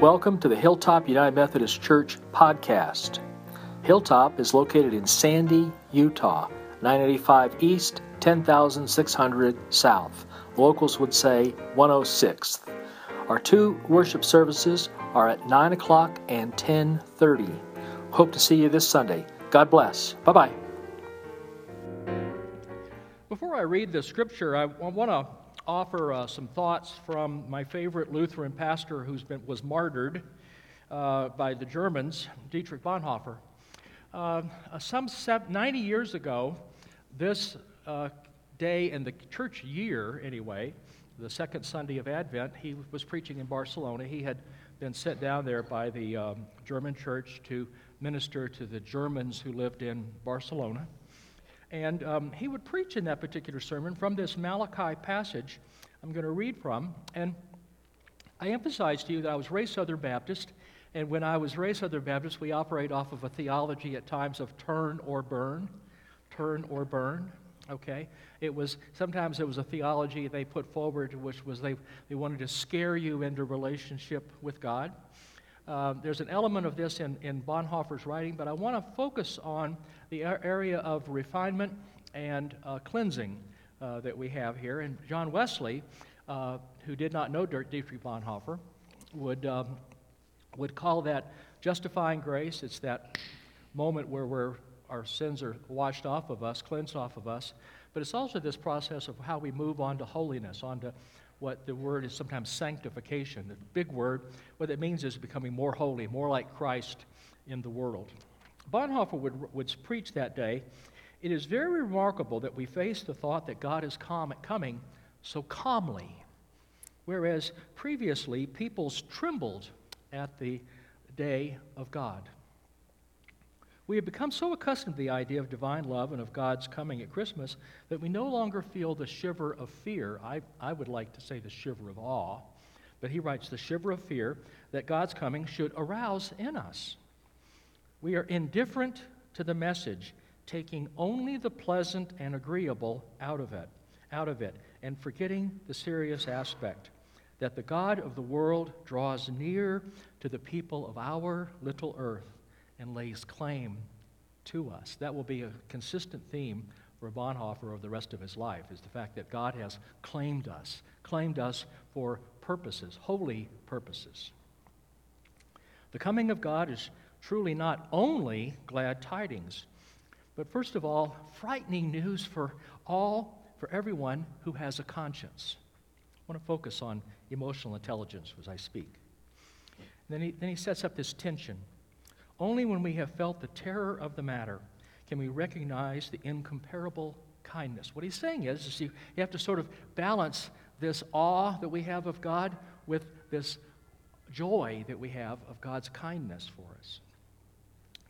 Welcome to the Hilltop United Methodist Church podcast. Hilltop is located in Sandy, Utah, 985 East, 10,600 South. Locals would say 106th. Our two worship services are at 9 o'clock and 10:30. Hope to see you this Sunday. God bless. Bye-bye. Before I read the scripture, I want to offer some thoughts from my favorite Lutheran pastor who was martyred by the Germans, Dietrich Bonhoeffer. 90 years ago, this day in the church year, anyway, the second Sunday of Advent, he was preaching in Barcelona. He had been sent down there by the German church to minister to the Germans who lived in Barcelona. And he would preach in that particular sermon from this Malachi passage I'm going to read from. And I emphasize to you that I was raised Southern Baptist, and when I was raised Southern Baptist, we operate off of a theology at times of turn or burn, okay? Sometimes it was a theology they put forward, which was they wanted to scare you into relationship with God. There's an element of this in Bonhoeffer's writing, but I want to focus on the area of refinement and cleansing that we have here. And John Wesley, who did not know Dietrich Bonhoeffer, would call that justifying grace. It's that moment where our sins are washed off of us, cleansed off of us. But it's also this process of how we move on to holiness, on to what the word is sometimes sanctification, the big word. What it means is becoming more holy, more like Christ in the world. Bonhoeffer would preach that day. It is very remarkable that we face the thought that God is coming so calmly, whereas previously peoples trembled at the day of God. We have become so accustomed to the idea of divine love and of God's coming at Christmas that we no longer feel the shiver of fear. I would like to say the shiver of awe, but he writes the shiver of fear that God's coming should arouse in us. We are indifferent to the message, taking only the pleasant and agreeable out of it, and forgetting the serious aspect that the God of the world draws near to the people of our little earth and lays claim to us. That will be a consistent theme for Bonhoeffer of the rest of his life, is the fact that God has claimed us for purposes, holy purposes. The coming of God is truly not only glad tidings, but first of all, frightening news for everyone who has a conscience. I want to focus on emotional intelligence as I speak. Then he sets up this tension. Only when we have felt the terror of the matter can we recognize the incomparable kindness. What he's saying is you have to sort of balance this awe that we have of God with this joy that we have of God's kindness for us.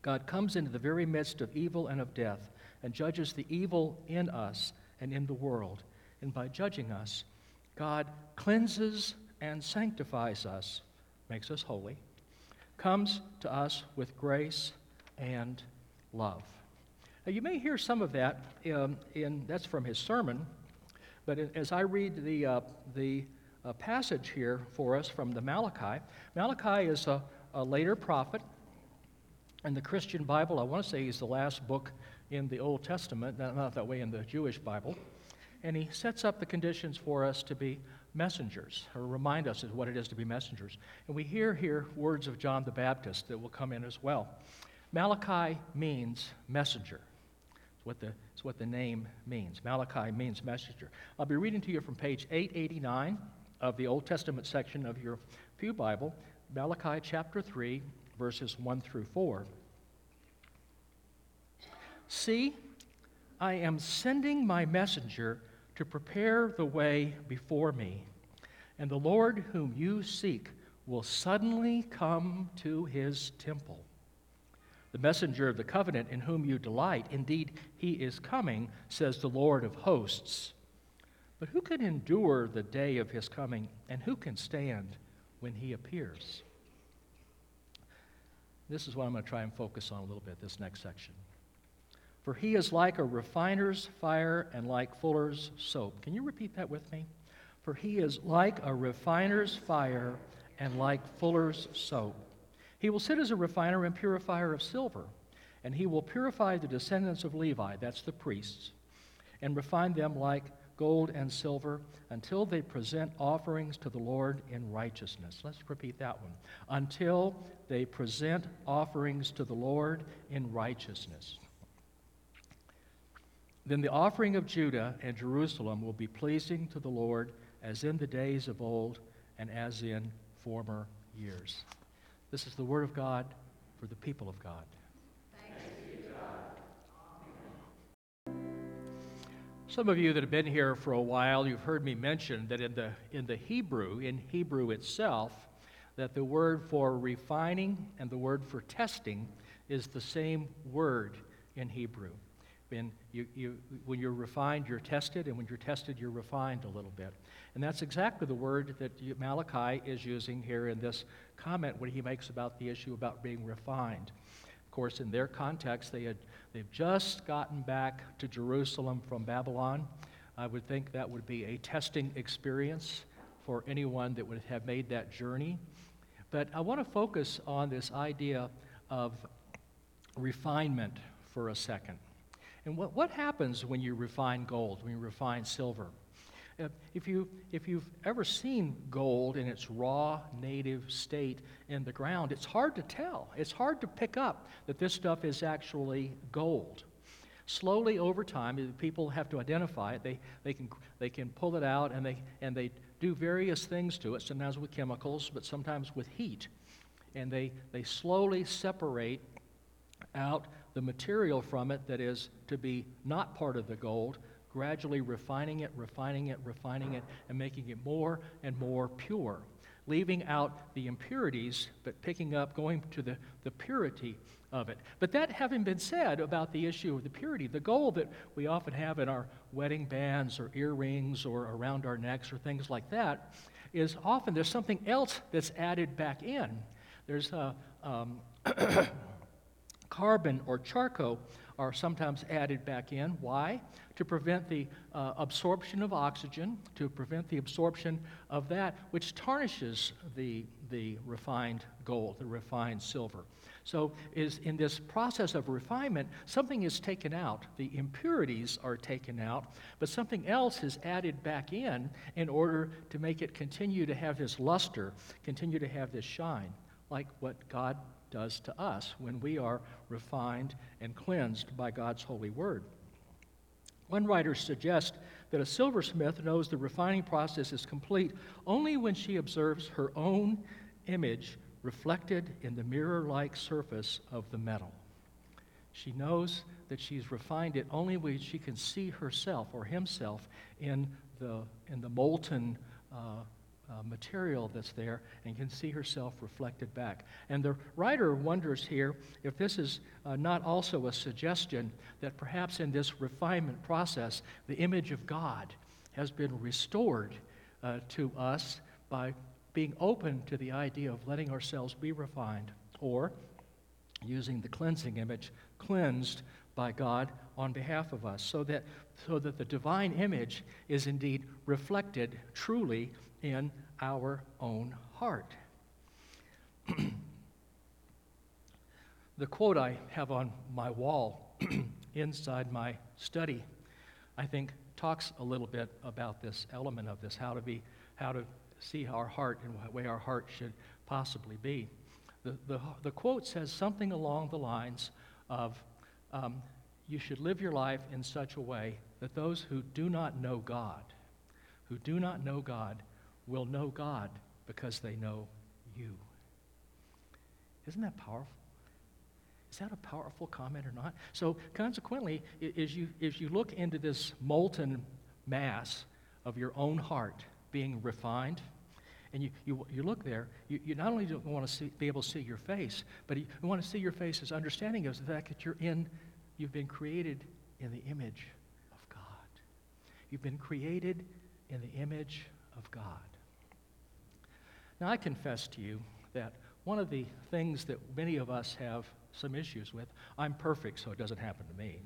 God comes into the very midst of evil and of death and judges the evil in us and in the world. And by judging us, God cleanses and sanctifies us, makes us holy, comes to us with grace and love. Now you may hear some of that that's from his sermon, but as I read the passage here for us from the Malachi. Malachi is a later prophet in the Christian Bible. I want to say he's the last book in the Old Testament, not that way in the Jewish Bible, and he sets up the conditions for us to be messengers, or remind us of what it is to be messengers. And we hear here words of John the Baptist that will come in as well. Malachi means messenger. It's what the name means. Malachi means messenger. I'll be reading to you from page 889 of the Old Testament section of your Pew Bible, Malachi chapter 3, verses 1 through 4. See, I am sending my messenger to prepare the way before me. And the Lord whom you seek will suddenly come to his temple. The messenger of the covenant in whom you delight, indeed, he is coming, says the Lord of hosts. But who can endure the day of his coming, and who can stand when he appears? This is what I'm going to try and focus on a little bit, this next section. For he is like a refiner's fire and like fuller's soap. Can you repeat that with me? For he is like a refiner's fire and like fuller's soap. He will sit as a refiner and purifier of silver, and he will purify the descendants of Levi, that's the priests, and refine them like gold and silver until they present offerings to the Lord in righteousness. Let's repeat that one. Until they present offerings to the Lord in righteousness. Then the offering of Judah and Jerusalem will be pleasing to the Lord as in the days of old and as in former years. This is the word of God for the people of God. Some of you that have been here for a while, you've heard me mention that in Hebrew itself, that the word for refining and the word for testing is the same word in Hebrew. When you're refined, you're tested, and when you're tested, you're refined a little bit. And that's exactly the word that Malachi is using here in this comment when he makes about the issue about being refined. Of course, in their context, they've just gotten back to Jerusalem from Babylon. I would think that would be a testing experience for anyone that would have made that journey. But I want to focus on this idea of refinement for a second. And what happens when you refine gold, when you refine silver? If you've ever seen gold in its raw native state in the ground, it's hard to tell. It's hard to pick up that this stuff is actually gold. Slowly over time, people have to identify it. They can pull it out, and they do various things to it, sometimes with chemicals, but sometimes with heat. And they slowly separate out the material from it that is to be not part of the gold, gradually refining it, and making it more and more pure, leaving out the impurities, but picking up, going to the purity of it. But that having been said about the issue of the purity, the gold that we often have in our wedding bands or earrings or around our necks or things like that, is often there's something else that's added back in. There's carbon or charcoal are sometimes added back in. Why? To prevent the absorption of oxygen, to prevent the absorption of that which tarnishes the refined gold, the refined silver. So is in this process of refinement, something is taken out. The impurities are taken out, but something else is added back in order to make it continue to have this luster, continue to have this shine, like what God does to us when we are refined and cleansed by God's holy word. One writer suggests that a silversmith knows the refining process is complete only when she observes her own image reflected in the mirror-like surface of the metal. She knows that she's refined it only when she can see herself or himself in the molten material that's there, and can see herself reflected back. And the writer wonders here if this is not also a suggestion that perhaps in this refinement process, the image of God has been restored to us by being open to the idea of letting ourselves be refined, or using the cleansing image, cleansed by God on behalf of us, so that the divine image is indeed reflected truly in our own heart. The quote I have on my wall inside my study, I think, talks a little bit about this element of this, how to see our heart and the way our heart should possibly be. The quote says something along the lines of, you should live your life in such a way that those who do not know God, will know God because they know you. Isn't that powerful? Is that a powerful comment or not? So consequently, if you look into this molten mass of your own heart being refined, and you look there, you not only don't want to be able to see your face, but you want to see your face as understanding of the fact that you've been created in the image of God. You've been created in the image of God. Now, I confess to you that one of the things that many of us have some issues with, I'm perfect, so it doesn't happen to me.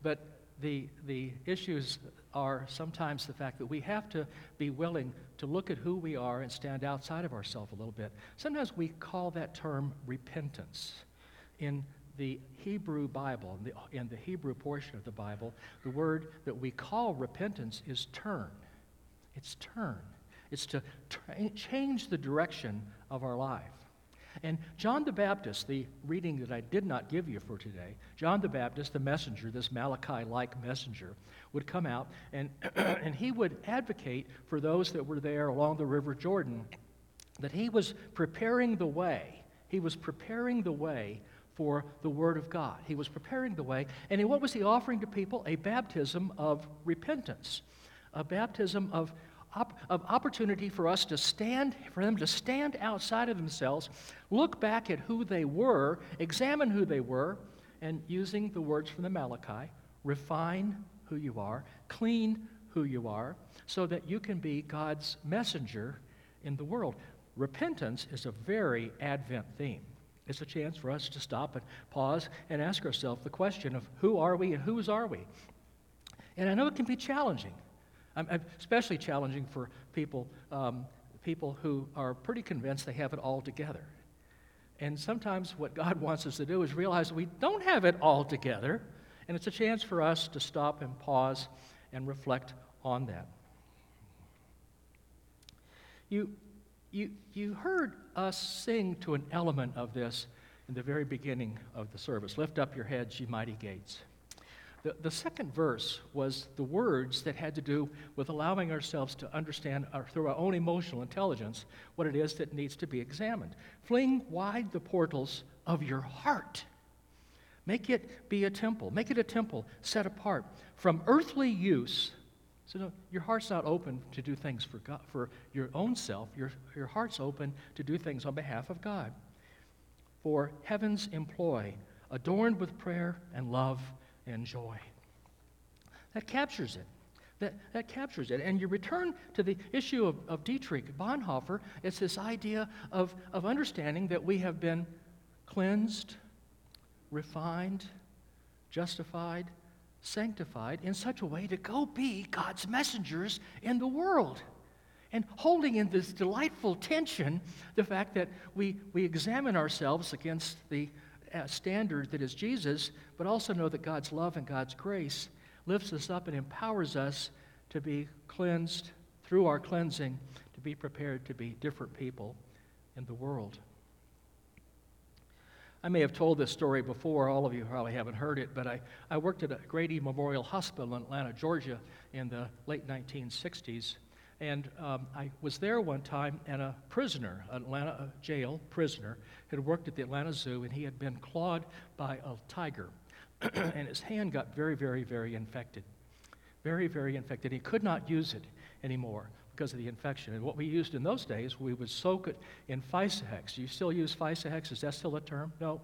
But the issues are sometimes the fact that we have to be willing to look at who we are and stand outside of ourselves a little bit. Sometimes we call that term repentance. In the Hebrew Bible, in the Hebrew portion of the Bible, the word that we call repentance is turn. It's turn. It's to change the direction of our life. And John the Baptist, the reading that I did not give you for today, John the Baptist, the messenger, this Malachi-like messenger, would come out and he would advocate for those that were there along the River Jordan that he was preparing the way. He was preparing the way for the Word of God. He was preparing the way. And what was he offering to people? A baptism of repentance, a baptism of opportunity for us to stand, for them to stand outside of themselves, look back at who they were, examine who they were, and using the words from the Malachi, refine who you are, clean who you are, so that you can be God's messenger in the world. Repentance is a very Advent theme. It's a chance for us to stop and pause and ask ourselves the question of who are we and whose are we? And I know it can be challenging. Especially challenging for people people who are pretty convinced they have it all together. And sometimes what God wants us to do is realize we don't have it all together, and it's a chance for us to stop and pause and reflect on that. You heard us sing to an element of this in the very beginning of the service. Lift up your heads, ye mighty gates. The second verse was the words that had to do with allowing ourselves to understand through our own emotional intelligence what it is that needs to be examined. Fling wide the portals of your heart. Make it be a temple. Make it a temple set apart from earthly use. So no, your heart's not open to do things for God, for your own self. Your heart's open to do things on behalf of God. For heaven's employ, adorned with prayer and love and joy. That captures it. That captures it. And you return to the issue of Dietrich Bonhoeffer. It's this idea of understanding that we have been cleansed, refined, justified, sanctified in such a way to go be God's messengers in the world. And holding in this delightful tension the fact that we examine ourselves against the standard that is Jesus, but also know that God's love and God's grace lifts us up and empowers us to be cleansed through our cleansing, to be prepared to be different people in the world. I may have told this story before. All of you probably haven't heard it, but I worked at a Grady Memorial Hospital in Atlanta, Georgia in the late 1960s, and I was there one time, and a prisoner, an Atlanta jail prisoner, had worked at the Atlanta Zoo, and he had been clawed by a tiger, and his hand got very, very, very infected. Very, very infected. He could not use it anymore because of the infection. And what we used in those days, we would soak it in pHisoHex. Do you still use pHisoHex? Is that still a term? No?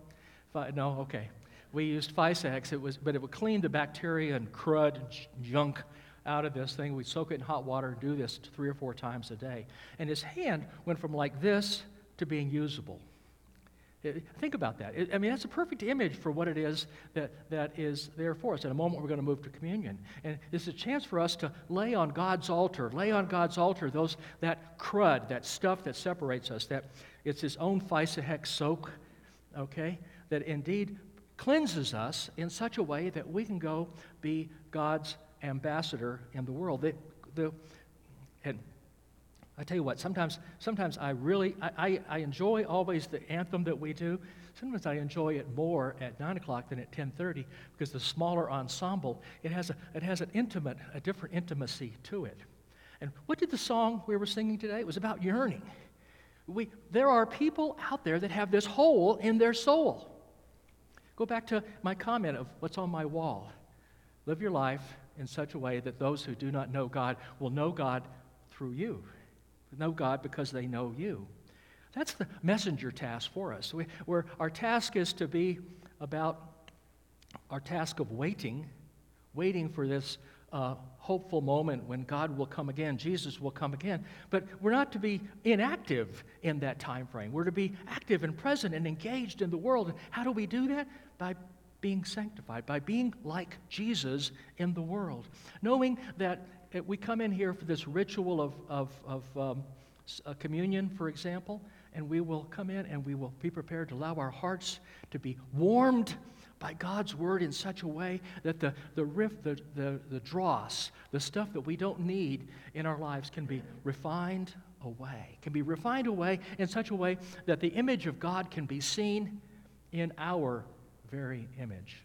No? Okay. We used pHisoHex, but it would clean the bacteria and crud and junk out of this thing. We'd soak it in hot water and do this 3 or 4 times a day. And his hand went from like this to being usable. Think about that. I mean, that's a perfect image for what it is that is there for us. In a moment, we're going to move to communion. And it's a chance for us to lay on God's altar those, that crud, that stuff that separates us, that it's his own pHisoHex soak, okay, that indeed cleanses us in such a way that we can go be God's ambassador in the world. And I tell you what, sometimes I enjoy always the anthem that we do. Sometimes I enjoy it more at 9 o'clock than at 10:30 because the smaller ensemble, it has a different intimacy to it. And what did the song we were singing today? It was about yearning. There are people out there that have this hole in their soul. Go back to my comment of what's on my wall. Live your life in such a way that those who do not know God will know God through you. Know God because they know you. That's the messenger task for us. Where our task is to be about our task of waiting for this hopeful moment when God will come again, Jesus will come again. But we're not to be inactive in that time frame. We're to be active and present and engaged in the world. And how do we do that? By being sanctified, by being like Jesus in the world. Knowing that we come in here for this ritual of communion, for example, and we will come in and we will be prepared to allow our hearts to be warmed by God's Word in such a way that the dross, the stuff that we don't need in our lives can be refined away, in such a way that the image of God can be seen in our very image.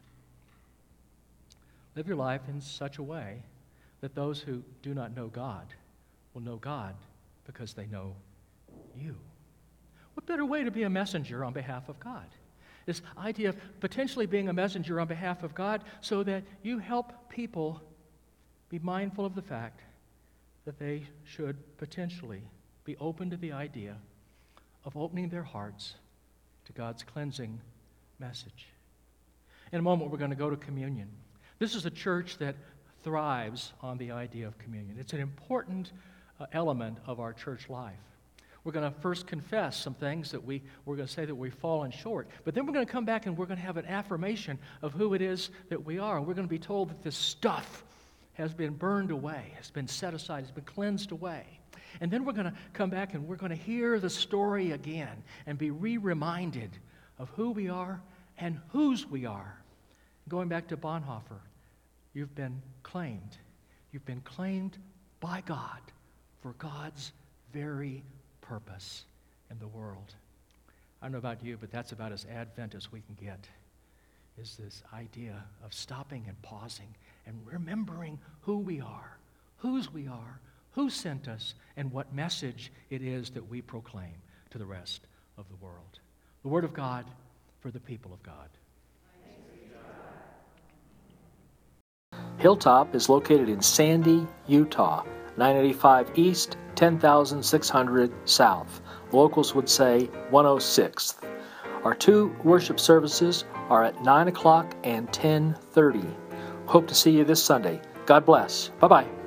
Live your life in such a way that those who do not know God will know God because they know you. What better way to be a messenger on behalf of God? This idea of potentially being a messenger on behalf of God so that you help people be mindful of the fact that they should potentially be open to the idea of opening their hearts to God's cleansing message. In a moment, we're going to go to communion. This is a church that thrives on the idea of communion. It's an important element of our church life. We're going to first confess some things that we're going to say that we've fallen short. But then we're going to come back and we're going to have an affirmation of who it is that we are. We're going to be told that this stuff has been burned away, has been set aside, has been cleansed away. And then we're going to come back and we're going to hear the story again and be reminded of who we are and whose we are. Going back to Bonhoeffer, you've been claimed. You've been claimed by God for God's very purpose in the world. I don't know about you, but that's about as Advent as we can get, is this idea of stopping and pausing and remembering who we are, whose we are, who sent us, and what message it is that we proclaim to the rest of the world. The Word of God for the people of God. Hilltop is located in Sandy, Utah, 985 East, 10,600 South. Locals would say 106th. Our two worship services are at 9 o'clock and 10:30. Hope to see you this Sunday. God bless. Bye-bye.